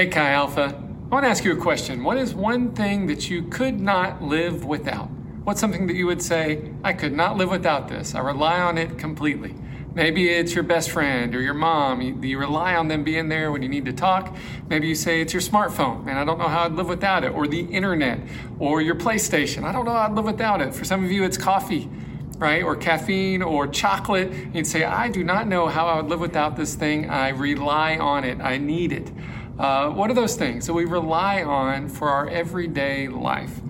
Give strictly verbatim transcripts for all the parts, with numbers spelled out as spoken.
Hey, Chi Alpha. I want to ask you a question. What is one thing that you could not live without? What's something that you would say, I could not live without this. I rely on it completely. Maybe it's your best friend or your mom. You, you rely on them being there when you need to talk. Maybe you say it's your smartphone, and I don't know how I'd live without it, or the internet, or your PlayStation. I don't know how I'd live without it. For some of you, it's coffee, right? Or caffeine or chocolate. You'd say, I do not know how I would live without this thing. I rely on it. I need it. Uh, what are those things that we rely on for our everyday life?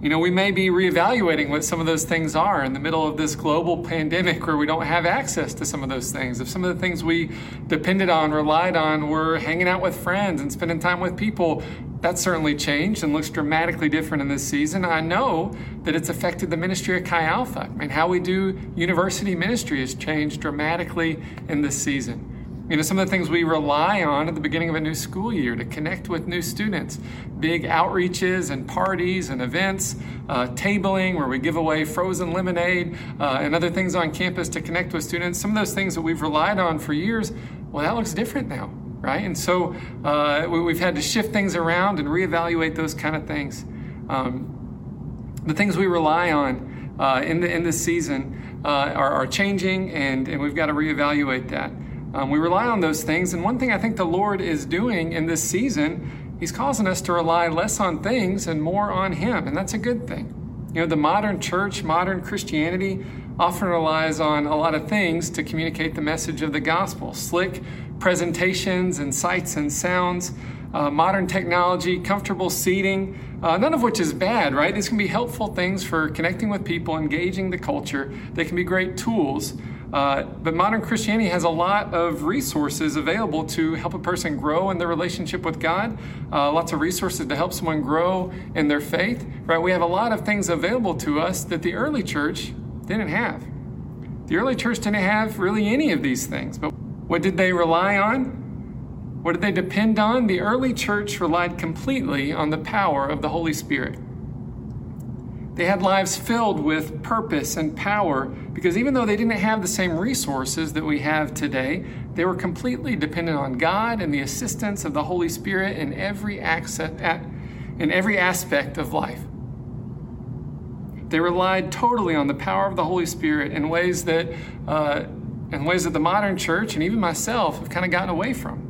You know, we may be reevaluating what some of those things are in the middle of this global pandemic where we don't have access to some of those things. If some of the things we depended on, relied on, were hanging out with friends and spending time with people, that's certainly changed and looks dramatically different in this season. I know that it's affected the ministry of Chi Alpha. I mean, how we do university ministry has changed dramatically in this season. You know, some of the things we rely on at the beginning of a new school year to connect with new students, big outreaches and parties and events, uh, tabling where we give away frozen lemonade uh, and other things on campus to connect with students. Some of those things that we've relied on for years, well, that looks different now, right? And so uh, we've had to shift things around and reevaluate those kind of things. Um, the things we rely on uh, in, the, in this season uh, are, are changing, and, and we've got to reevaluate that. Um, we rely on those things, and one thing I think the Lord is doing in this season, He's causing us to rely less on things and more on Him, and that's a good thing. You know, the modern church, modern Christianity, often relies on a lot of things to communicate the message of the gospel. Slick presentations and sights and sounds, uh, modern technology, comfortable seating, uh, none of which is bad, right? These can be helpful things for connecting with people, engaging the culture. They can be great tools. Uh, but modern Christianity has a lot of resources available to help a person grow in their relationship with God, uh, lots of resources to help someone grow in their faith, right? We have a lot of things available to us that the early church didn't have. The early church didn't have really any of these things, but what did they rely on? What did they depend on? The early church relied completely on the power of the Holy Spirit. They had lives filled with purpose and power because even though they didn't have the same resources that we have today, they were completely dependent on God and the assistance of the Holy Spirit in every access, in every aspect of life. They relied totally on the power of the Holy Spirit in ways that, uh, in ways that the modern church and even myself have kind of gotten away from.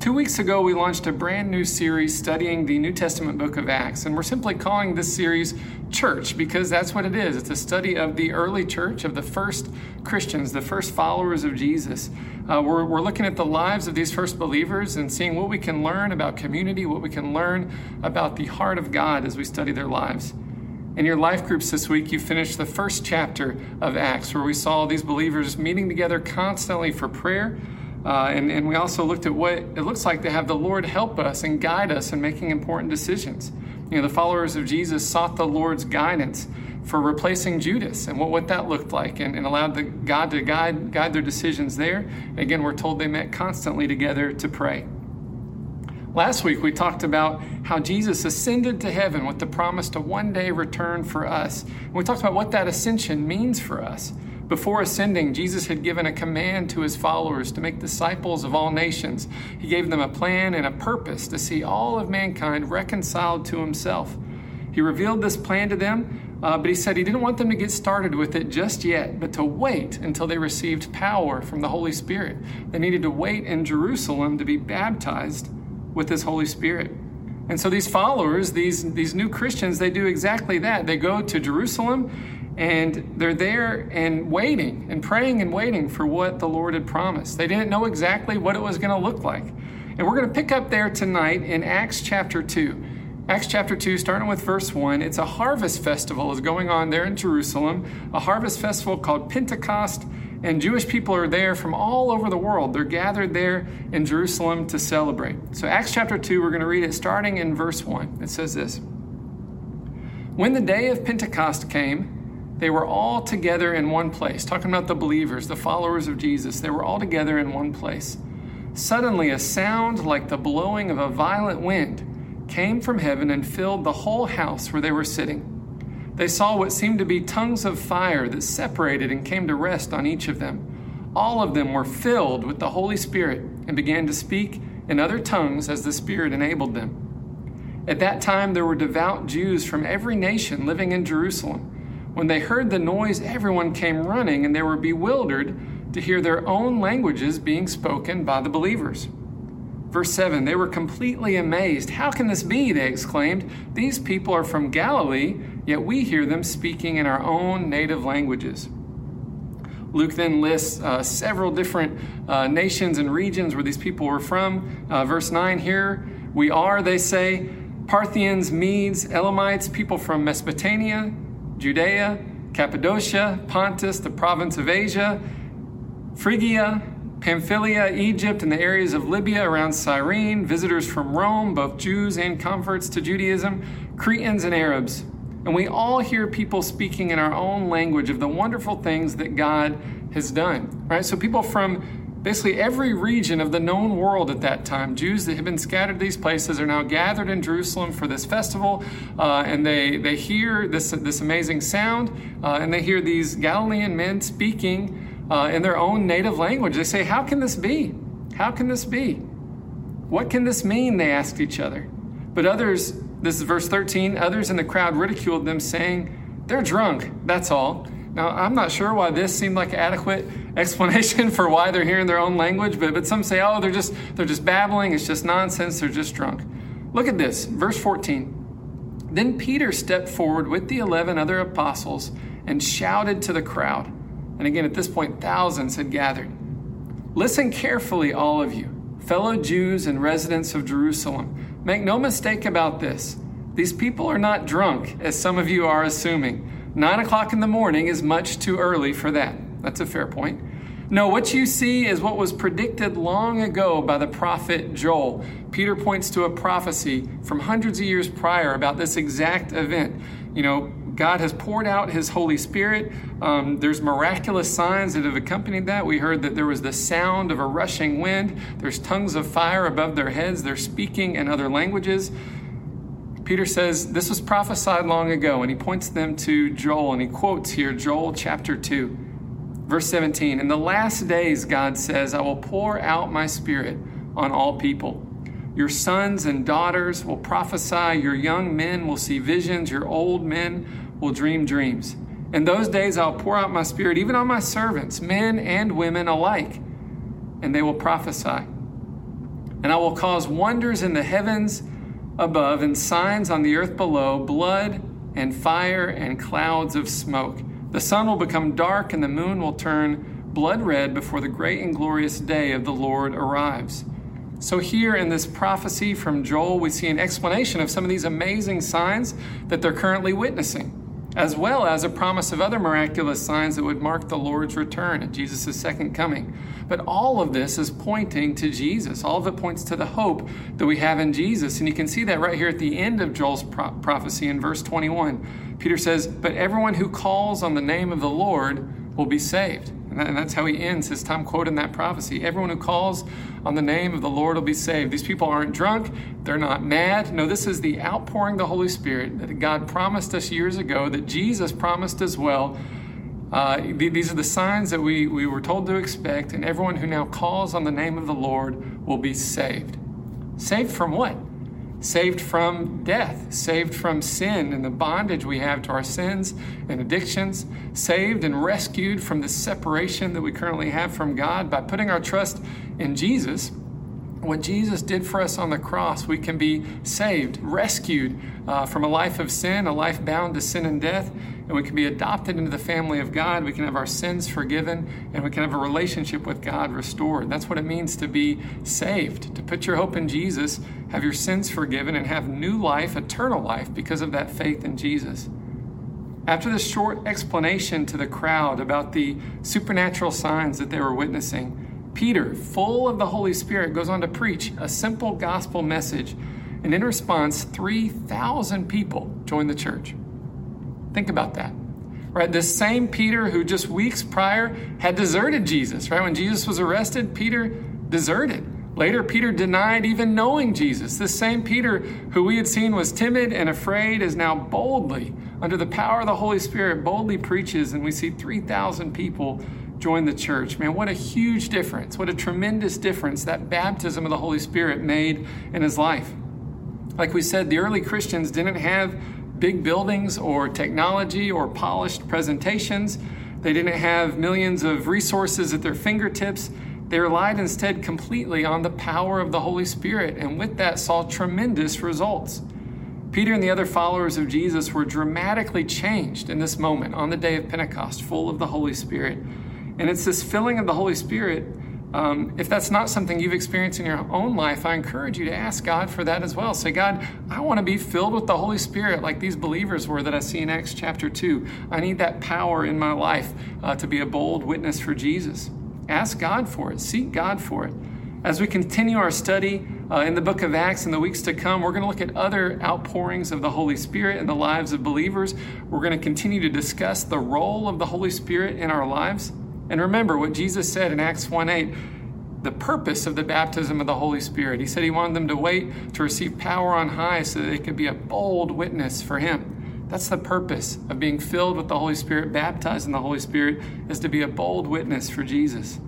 Two weeks ago, we launched a brand new series studying the New Testament book of Acts, and we're simply calling this series Church because that's what it is. It's a study of the early church, of the first Christians, the first followers of Jesus. Uh, we're, we're looking at the lives of these first believers and seeing what we can learn about community, what we can learn about the heart of God as we study their lives. In your life groups this week, you finished the first chapter of Acts, where we saw these believers meeting together constantly for prayer. Uh, and, and we also looked at what it looks like to have the Lord help us and guide us in making important decisions. You know, the followers of Jesus sought the Lord's guidance for replacing Judas and what, what that looked like and, and allowed the, God to guide, guide their decisions there. Again, we're told they met constantly together to pray. Last week, we talked about how Jesus ascended to heaven with the promise to one day return for us. And we talked about what that ascension means for us. Before ascending, Jesus had given a command to his followers to make disciples of all nations. He gave them a plan and a purpose to see all of mankind reconciled to himself. He revealed this plan to them, uh, but he said he didn't want them to get started with it just yet, but to wait until they received power from the Holy Spirit. They needed to wait in Jerusalem to be baptized with his Holy Spirit. And so these followers, these, these new Christians, they do exactly that. They go to Jerusalem, and they're there and waiting and praying and waiting for what the Lord had promised. They didn't know exactly what it was going to look like. And we're going to pick up there tonight in Acts chapter two. Acts chapter two, starting with verse one, it's a harvest festival is going on there in Jerusalem, a harvest festival called Pentecost, and Jewish people are there from all over the world. They're gathered there in Jerusalem to celebrate. So Acts chapter two, we're going to read it starting in verse one. It says this, "When the day of Pentecost came, they were all together in one place," talking about the believers, the followers of Jesus. They were all together in one place. "Suddenly a sound like the blowing of a violent wind came from heaven and filled the whole house where they were sitting. They saw what seemed to be tongues of fire that separated and came to rest on each of them. All of them were filled with the Holy Spirit and began to speak in other tongues as the Spirit enabled them. At that time there were devout Jews from every nation living in Jerusalem. When they heard the noise, everyone came running, and they were bewildered to hear their own languages being spoken by the believers. Verse seven, they were completely amazed. How can this be? They exclaimed. These people are from Galilee, yet we hear them speaking in our own native languages. Luke then lists uh, several different uh, nations and regions where these people were from. Uh, verse nine here, we are, they say, Parthians, Medes, Elamites, people from Mesopotamia, Judea, Cappadocia, Pontus, the province of Asia, Phrygia, Pamphylia, Egypt, and the areas of Libya around Cyrene, visitors from Rome, both Jews and converts to Judaism, Cretans and Arabs. And we all hear people speaking in our own language of the wonderful things that God has done. Right? So people from basically every region of the known world at that time, Jews that had been scattered to these places, are now gathered in Jerusalem for this festival, uh, and they, they hear this, this amazing sound, uh, and they hear these Galilean men speaking Uh, in their own native language. They say, how can this be? How can this be? What can this mean? They asked each other. But others, this is verse thirteen, others in the crowd ridiculed them, saying, they're drunk, that's all. Now, I'm not sure why this seemed like an adequate explanation for why they're hearing their own language, but, but some say, oh, they're just, they're just babbling, it's just nonsense, they're just drunk. Look at this, verse fourteen. Then Peter stepped forward with the eleven other apostles and shouted to the crowd. And again, at this point, thousands had gathered. Listen carefully, all of you, fellow Jews and residents of Jerusalem. Make no mistake about this. These people are not drunk, as some of you are assuming. Nine o'clock in the morning is much too early for that. That's a fair point. No, what you see is what was predicted long ago by the prophet Joel. Peter points to a prophecy from hundreds of years prior about this exact event. You know, God has poured out his Holy Spirit. Um, there's miraculous signs that have accompanied that. We heard that there was the sound of a rushing wind. There's tongues of fire above their heads. They're speaking in other languages. Peter says this was prophesied long ago, and he points them to Joel, and he quotes here Joel chapter two, verse seventeen. In the last days, God says, I will pour out my Spirit on all people. Your sons and daughters will prophesy. Your young men will see visions. Your old men will dream dreams. In those days, I'll pour out my Spirit even on my servants, men and women alike, and they will prophesy. And I will cause wonders in the heavens above and signs on the earth below, blood and fire and clouds of smoke. The sun will become dark and the moon will turn blood red before the great and glorious day of the Lord arrives. So here in this prophecy from Joel, we see an explanation of some of these amazing signs that they're currently witnessing, as well as a promise of other miraculous signs that would mark the Lord's return at Jesus' second coming. But all of this is pointing to Jesus. All of it points to the hope that we have in Jesus. And you can see that right here at the end of Joel's pro- prophecy in verse twenty-one. Peter says, but everyone who calls on the name of the Lord will be saved. And that's how he ends his time quoting that prophecy. Everyone who calls on the name of the Lord will be saved. These people aren't drunk. They're not mad. No, this is the outpouring of the Holy Spirit that God promised us years ago, that Jesus promised as well. Uh, these are the signs that we, we were told to expect, and everyone who now calls on the name of the Lord will be saved. Saved from what? Saved from death, saved from sin and the bondage we have to our sins and addictions, saved and rescued from the separation that we currently have from God by putting our trust in Jesus. What Jesus did for us on the cross, we can be saved, rescued uh, from a life of sin, a life bound to sin and death, and we can be adopted into the family of God. We can have our sins forgiven, and we can have a relationship with God restored. That's what it means to be saved, to put your hope in Jesus, have your sins forgiven, and have new life, eternal life, because of that faith in Jesus. After this short explanation to the crowd about the supernatural signs that they were witnessing, Peter, full of the Holy Spirit, goes on to preach a simple gospel message. And in response, three thousand people join the church. Think about that, right? This same Peter who just weeks prior had deserted Jesus, right? When Jesus was arrested, Peter deserted. Later, Peter denied even knowing Jesus. This same Peter who we had seen was timid and afraid is now boldly, under the power of the Holy Spirit, boldly preaches, and we see three thousand people joined the church. Man, what a huge difference, what a tremendous difference that baptism of the Holy Spirit made in his life. Like we said, the early Christians didn't have big buildings or technology or polished presentations. They didn't have millions of resources at their fingertips. They relied instead completely on the power of the Holy Spirit, and with that saw tremendous results. Peter and the other followers of Jesus were dramatically changed in this moment on the day of Pentecost, full of the Holy Spirit. And it's this filling of the Holy Spirit. Um, if that's not something you've experienced in your own life, I encourage you to ask God for that as well. Say, God, I want to be filled with the Holy Spirit like these believers were that I see in Acts chapter two. I need that power in my life uh, to be a bold witness for Jesus. Ask God for it. Seek God for it. As we continue our study uh, in the book of Acts in the weeks to come, we're going to look at other outpourings of the Holy Spirit in the lives of believers. We're going to continue to discuss the role of the Holy Spirit in our lives. And remember what Jesus said in Acts one eight, the purpose of the baptism of the Holy Spirit. He said he wanted them to wait to receive power on high so that they could be a bold witness for him. That's the purpose of being filled with the Holy Spirit, baptized in the Holy Spirit, is to be a bold witness for Jesus.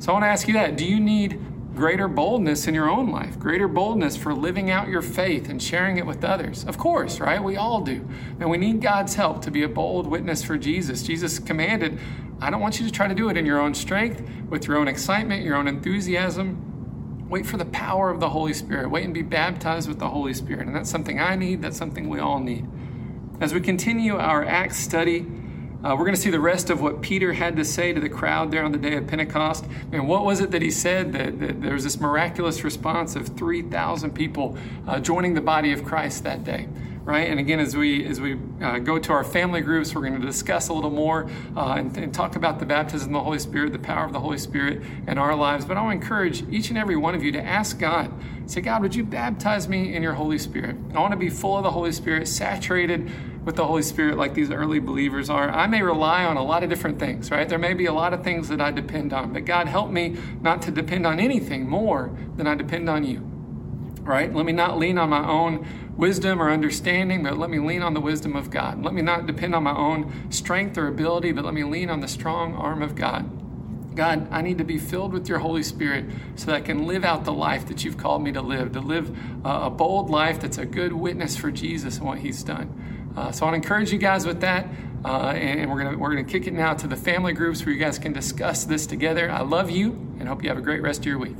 So I want to ask you that. Do you need greater boldness in your own life, greater boldness for living out your faith and sharing it with others? Of course, right? We all do. And we need God's help to be a bold witness for Jesus. Jesus commanded, I don't want you to try to do it in your own strength, with your own excitement, your own enthusiasm. Wait for the power of the Holy Spirit. Wait and be baptized with the Holy Spirit. And that's something I need. That's something we all need. As we continue our Acts study, uh, we're going to see the rest of what Peter had to say to the crowd there on the day of Pentecost. And what was it that he said? That, that there was this miraculous response of three thousand people uh, joining the body of Christ that day. Right? And again, as we as we uh, go to our family groups, we're going to discuss a little more uh, and, and talk about the baptism of the Holy Spirit, the power of the Holy Spirit in our lives. But I want to encourage each and every one of you to ask God, say, God, would you baptize me in your Holy Spirit? I want to be full of the Holy Spirit, saturated with the Holy Spirit like these early believers are. I may rely on a lot of different things, right? There may be a lot of things that I depend on, but God, help me not to depend on anything more than I depend on you. Right? Let me not lean on my own wisdom or understanding, but let me lean on the wisdom of God. Let me not depend on my own strength or ability, but let me lean on the strong arm of God. God, I need to be filled with your Holy Spirit so that I can live out the life that you've called me to live, to live uh, a bold life that's a good witness for Jesus and what he's done. Uh, so I want to encourage you guys with that. Uh, and, and we're going to we're going to kick it now to the family groups where you guys can discuss this together. I love you and hope you have a great rest of your week.